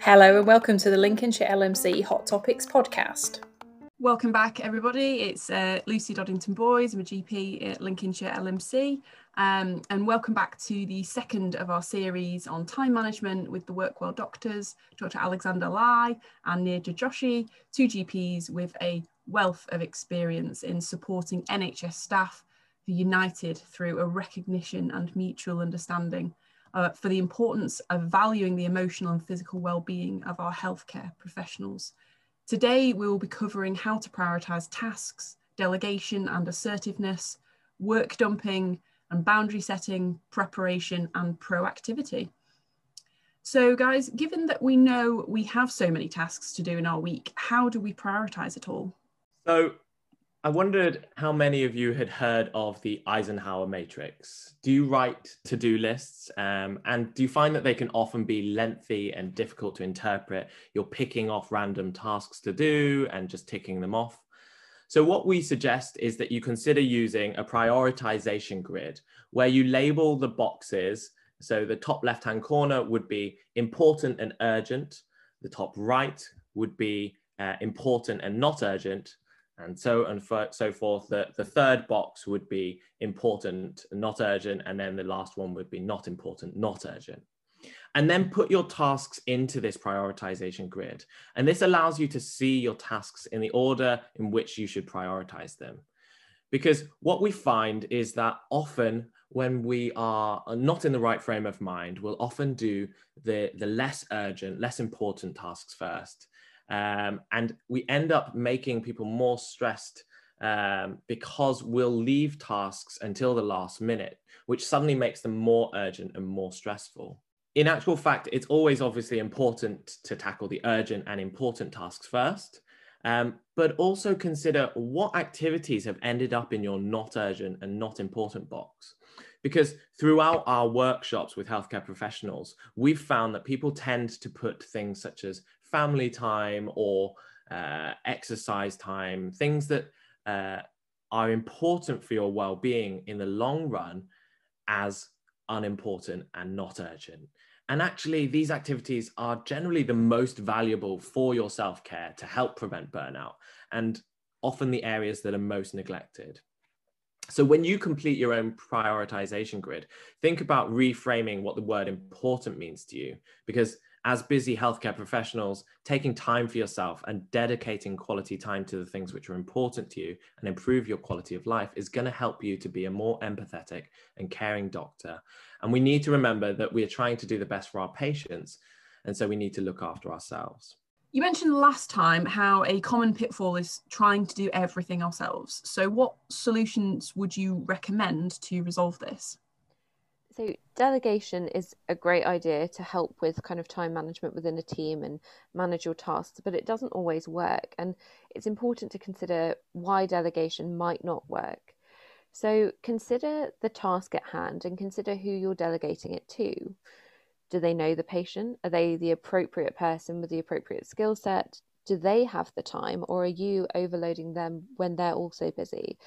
Hello and welcome to the Lincolnshire LMC Hot Topics podcast. Welcome back everybody, it's Lucy Doddington Boys, I'm a GP at Lincolnshire LMC and welcome back to the second of our series on time management with the Workwell Doctors, Dr Alexander Ly and Neerja Joshi, two GPs with a wealth of experience in supporting NHS staff united through a recognition and mutual understanding for the importance of valuing the emotional and physical well-being of our healthcare professionals. Today we will be covering how to prioritise tasks, delegation and assertiveness, work dumping and boundary setting, preparation and proactivity. So guys, given that we know we have so many tasks to do in our week, how do we prioritise it all? So I wondered how many of you had heard of the Eisenhower matrix. Do you write to-do lists? And do you find that they can often be lengthy and difficult to interpret? You're picking off random tasks to do and just ticking them off. So what we suggest is that you consider using a prioritization grid where you label the boxes. So the top left-hand corner would be important and urgent. The top right would be important and not urgent. And so forth, the third box would be important, not urgent, and then the last one would be not important, not urgent. And then put your tasks into this prioritization grid. And this allows you to see your tasks in the order in which you should prioritize them. Because what we find is that often when we are not in the right frame of mind, we'll often do the less urgent, less important tasks first. And we end up making people more stressed because we'll leave tasks until the last minute, which suddenly makes them more urgent and more stressful. In actual fact, it's always obviously important to tackle the urgent and important tasks first, but also consider what activities have ended up in your not urgent and not important box. Because throughout our workshops with healthcare professionals, we've found that people tend to put things such as family time or exercise time, things that are important for your well-being in the long run as unimportant and not urgent. And actually, these activities are generally the most valuable for your self-care to help prevent burnout, and often the areas that are most neglected. So when you complete your own prioritization grid, think about reframing what the word important means to you, because as busy healthcare professionals, taking time for yourself and dedicating quality time to the things which are important to you and improve your quality of life is going to help you to be a more empathetic and caring doctor. And we need to remember that we are trying to do the best for our patients, and so we need to look after ourselves. You mentioned last time how a common pitfall is trying to do everything ourselves. So what solutions would you recommend to resolve this? So delegation is a great idea to help with kind of time management within a team and manage your tasks, but it doesn't always work. And it's important to consider why delegation might not work. So consider the task at hand and consider who you're delegating it to. Do they know the patient? Are they the appropriate person with the appropriate skill set? Do they have the time, or are you overloading them when they're also busy?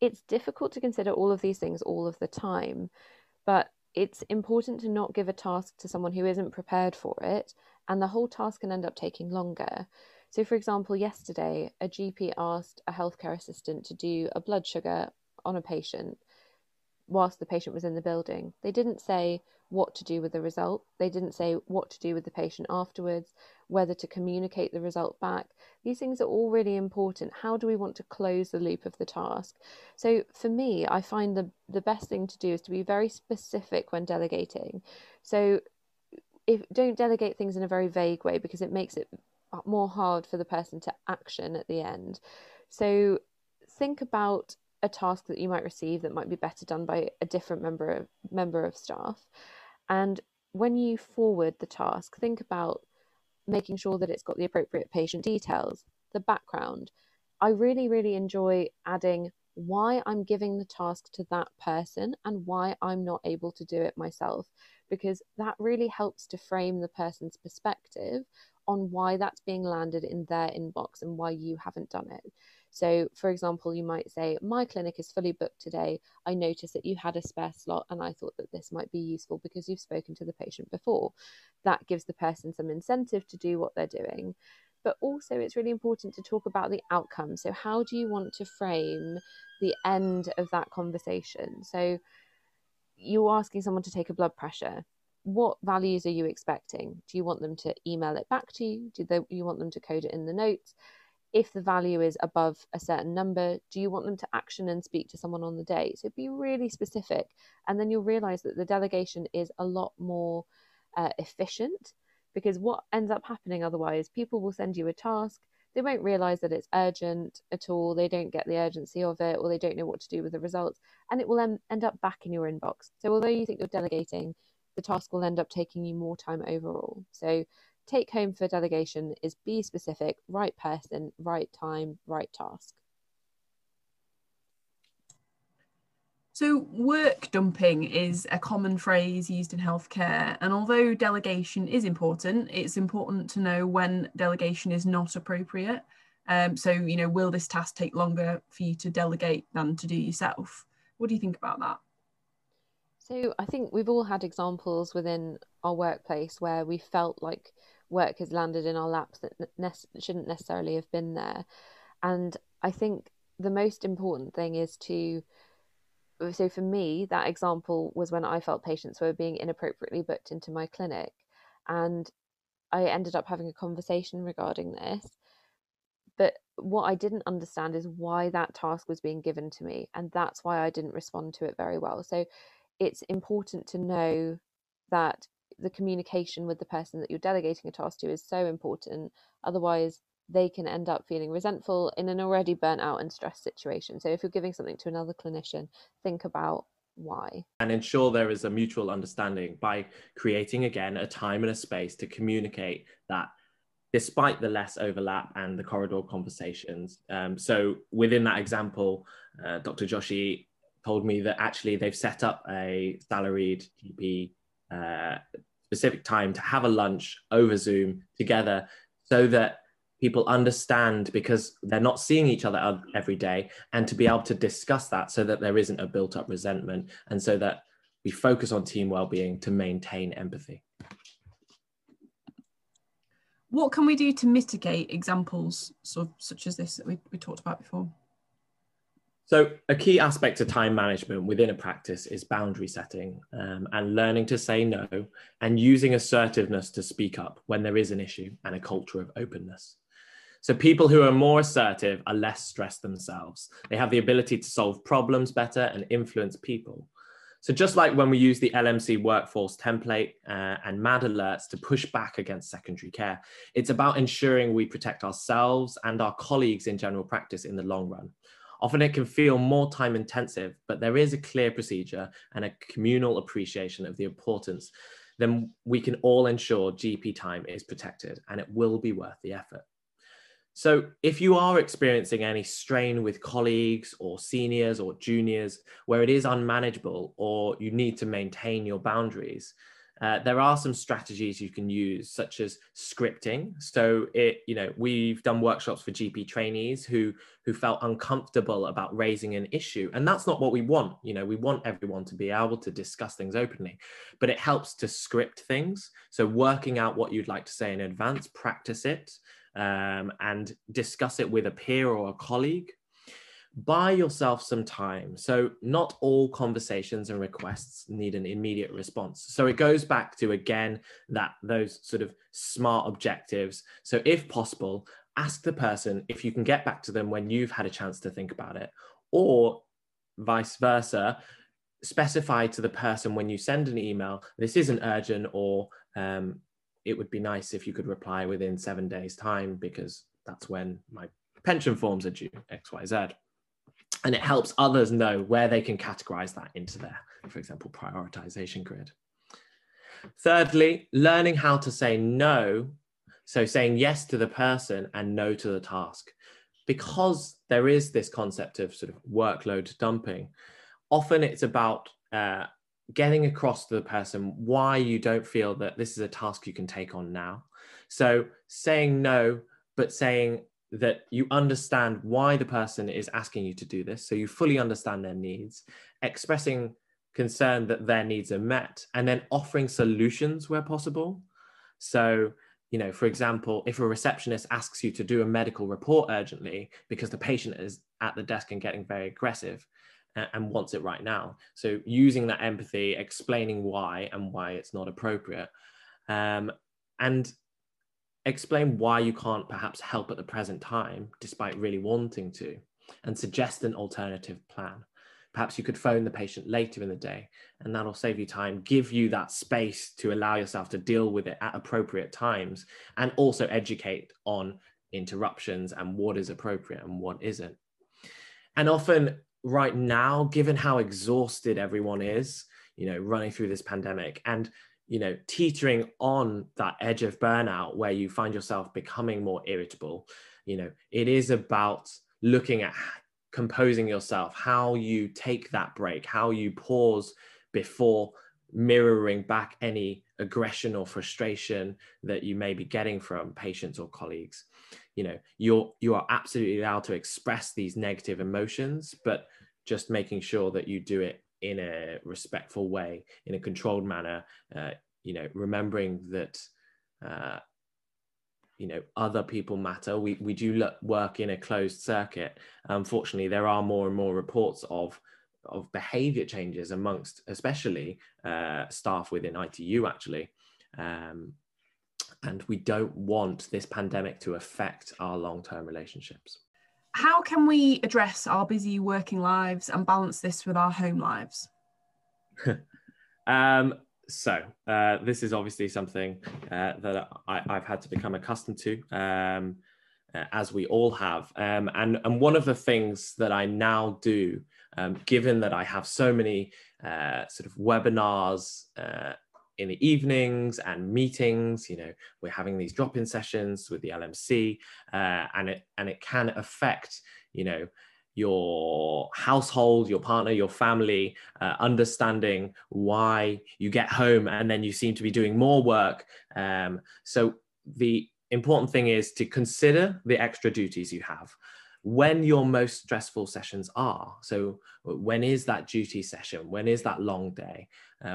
It's difficult to consider all of these things all of the time, but it's important to not give a task to someone who isn't prepared for it, and the whole task can end up taking longer. So for example, yesterday, a GP asked a healthcare assistant to do a blood sugar on a patient whilst the patient was in the building. They didn't say what to do with the result. They didn't say what to do with the patient afterwards, whether to communicate the result back. These things are all really important. How do we want to close the loop of the task? So for me, I find the best thing to do is to be very specific when delegating. So don't delegate things in a very vague way, because it makes it more hard for the person to action at the end. So think about a task that you might receive that might be better done by a different member of staff, and when you forward the task, think about making sure that it's got the appropriate patient details, the background. I really enjoy adding why I'm giving the task to that person and why I'm not able to do it myself, because that really helps to frame the person's perspective on why that's being landed in their inbox and why you haven't done it. So for example, you might say, my clinic is fully booked today. I noticed that you had a spare slot and I thought that this might be useful because you've spoken to the patient before. That gives the person some incentive to do what they're doing. But also it's really important to talk about the outcome. So how do you want to frame the end of that conversation? So you're asking someone to take a blood pressure. What values are you expecting? Do you want them to email it back to you? You want them to code it in the notes? If the value is above a certain number, do you want them to action and speak to someone on the day? So be really specific. And then you'll realize that the delegation is a lot more efficient, because what ends up happening otherwise, people will send you a task. They won't realize that it's urgent at all. They don't get the urgency of it, or they don't know what to do with the results. And it will end up back in your inbox. So although you think you're delegating, the task will end up taking you more time overall. So take home for delegation is be specific, right person, right time, right task. So work dumping is a common phrase used in healthcare, and although delegation is important, it's important to know when delegation is not appropriate. So, you know, will this task take longer for you to delegate than to do yourself? What do you think about that? So I think we've all had examples within our workplace where we felt like work has landed in our laps that shouldn't necessarily have been there. And I think the most important thing is to... So for me, that example was when I felt patients were being inappropriately booked into my clinic, and I ended up having a conversation regarding this. But what I didn't understand is why that task was being given to me, and that's why I didn't respond to it very well. So it's important to know that the communication with the person that you're delegating a task to is so important. Otherwise, they can end up feeling resentful in an already burnt out and stressed situation. So if you're giving something to another clinician, think about why. And ensure there is a mutual understanding by creating, again, a time and a space to communicate that despite the less overlap and the corridor conversations. So within that example, Dr. Joshi told me that actually they've set up a salaried GP specific time to have a lunch over Zoom together so that people understand, because they're not seeing each other every day, and to be able to discuss that so that there isn't a built-up resentment, and so that we focus on team well-being to maintain empathy. What can we do to mitigate examples such as this that we talked about before? So a key aspect of time management within a practice is boundary setting and learning to say no, and using assertiveness to speak up when there is an issue, and a culture of openness. So people who are more assertive are less stressed themselves. They have the ability to solve problems better and influence people. So just like when we use the LMC workforce template and MAD alerts to push back against secondary care, it's about ensuring we protect ourselves and our colleagues in general practice in the long run. Often it can feel more time intensive, but there is a clear procedure and a communal appreciation of the importance. Then we can all ensure GP time is protected, and it will be worth the effort. So if you are experiencing any strain with colleagues or seniors or juniors where it is unmanageable, or you need to maintain your boundaries, there are some strategies you can use, such as scripting. So we've done workshops for GP trainees who felt uncomfortable about raising an issue, and that's not what we want. We want everyone to be able to discuss things openly, but it helps to script things. So working out what you'd like to say in advance, practice it, and discuss it with a peer or a colleague. Buy yourself some time. So not all conversations and requests need an immediate response. So it goes back to, again, those sort of SMART objectives. So if possible, ask the person if you can get back to them when you've had a chance to think about it, or vice versa, specify to the person when you send an email, this isn't urgent, or it would be nice if you could reply within 7 days' time, because that's when my pension forms are due, XYZ. And it helps others know where they can categorize that into their, for example, prioritization grid. Thirdly, learning how to say no. So saying yes to the person and no to the task. Because there is this concept of sort of workload dumping, often it's about getting across to the person why you don't feel that this is a task you can take on now. So saying no, but saying that you understand why the person is asking you to do this. So you fully understand their needs, expressing concern that their needs are met, and then offering solutions where possible. So, you know, for example, if a receptionist asks you to do a medical report urgently because the patient is at the desk and getting very aggressive and wants it right now. So using that empathy, explaining why and why it's not appropriate, and explain why you can't perhaps help at the present time, despite really wanting to, and suggest an alternative plan. Perhaps you could phone the patient later in the day, and that'll save you time, give you that space to allow yourself to deal with it at appropriate times, and also educate on interruptions and what is appropriate and what isn't. And often right now, given how exhausted everyone is, you know, running through this pandemic and, you know, teetering on that edge of burnout where you find yourself becoming more irritable, you know, it is about looking at composing yourself, how you take that break, how you pause before mirroring back any aggression or frustration that you may be getting from patients or colleagues. You know, you are absolutely allowed to express these negative emotions, but just making sure that you do it in a respectful way, in a controlled manner, you know, remembering that, you know, other people matter. We do work in a closed circuit. Unfortunately, there are more and more reports of behavior changes amongst, especially staff within ITU actually. And we don't want this pandemic to affect our long-term relationships. How can we address our busy working lives and balance this with our home lives? So this is obviously something that I've had to become accustomed to, as we all have. And one of the things that I now do, given that I have so many sort of webinars in the evenings and meetings, you know, we're having these drop-in sessions with the LMC, and it can affect, you know, your household, your partner, your family, understanding why you get home and then you seem to be doing more work. So the important thing is to consider the extra duties you have, when your most stressful sessions are. So when is that duty session? When is that long day?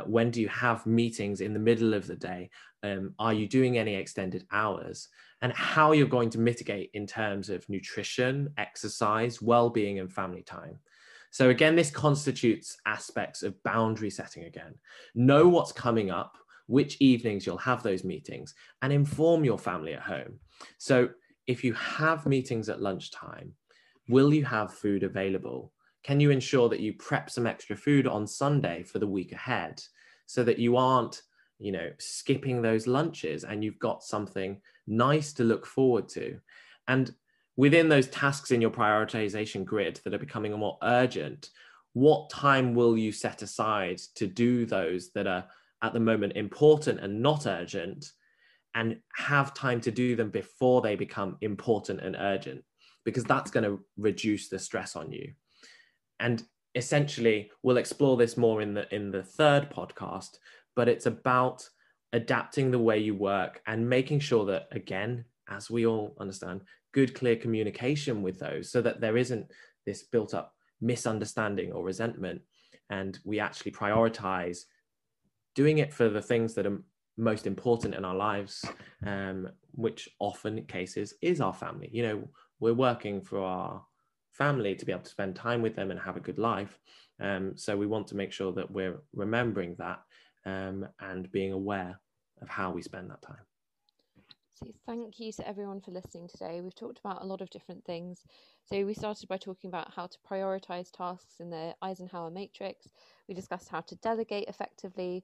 When do you have meetings in the middle of the day? Are you doing any extended hours? And how you're going to mitigate in terms of nutrition, exercise, well-being and family time. So again, this constitutes aspects of boundary setting again. Know what's coming up, which evenings you'll have those meetings, and inform your family at home. So if you have meetings at lunchtime, will you have food available? Can you ensure that you prep some extra food on Sunday for the week ahead so that you aren't, you know, skipping those lunches and you've got something nice to look forward to? And within those tasks in your prioritization grid that are becoming more urgent, what time will you set aside to do those that are at the moment important and not urgent, and have time to do them before they become important and urgent? Because that's going to reduce the stress on you. And essentially, we'll explore this more in the third podcast, but it's about adapting the way you work and making sure that, again, as we all understand, good, clear communication with those so that there isn't this built up misunderstanding or resentment. And we actually prioritize doing it for the things that are most important in our lives, which often in cases is our family. You know, we're working for our family to be able to spend time with them and have a good life. So we want to make sure that we're remembering that, and being aware of how we spend that time. So thank you to everyone for listening today. We've talked about a lot of different things. So we started by talking about how to prioritize tasks in the Eisenhower matrix. We discussed how to delegate effectively.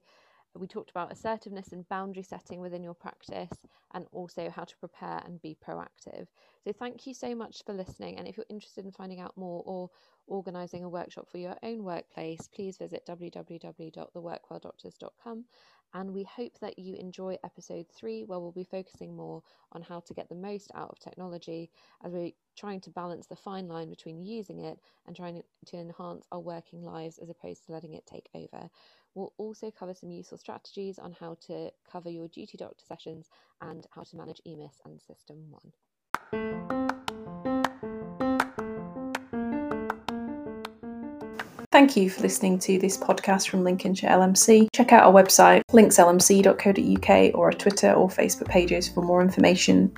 We talked about assertiveness and boundary setting within your practice, and also how to prepare and be proactive. So thank you so much for listening. And if you're interested in finding out more or organising a workshop for your own workplace, please visit www.theworkwelldoctors.com. And we hope that you enjoy episode 3, where we'll be focusing more on how to get the most out of technology, as we're trying to balance the fine line between using it and trying to enhance our working lives as opposed to letting it take over. We'll also cover some useful strategies on how to cover your duty doctor sessions and how to manage EMIS and System One. Thank you for listening to this podcast from Lincolnshire LMC. Check out our website, linkslmc.co.uk, or our Twitter or Facebook pages for more information.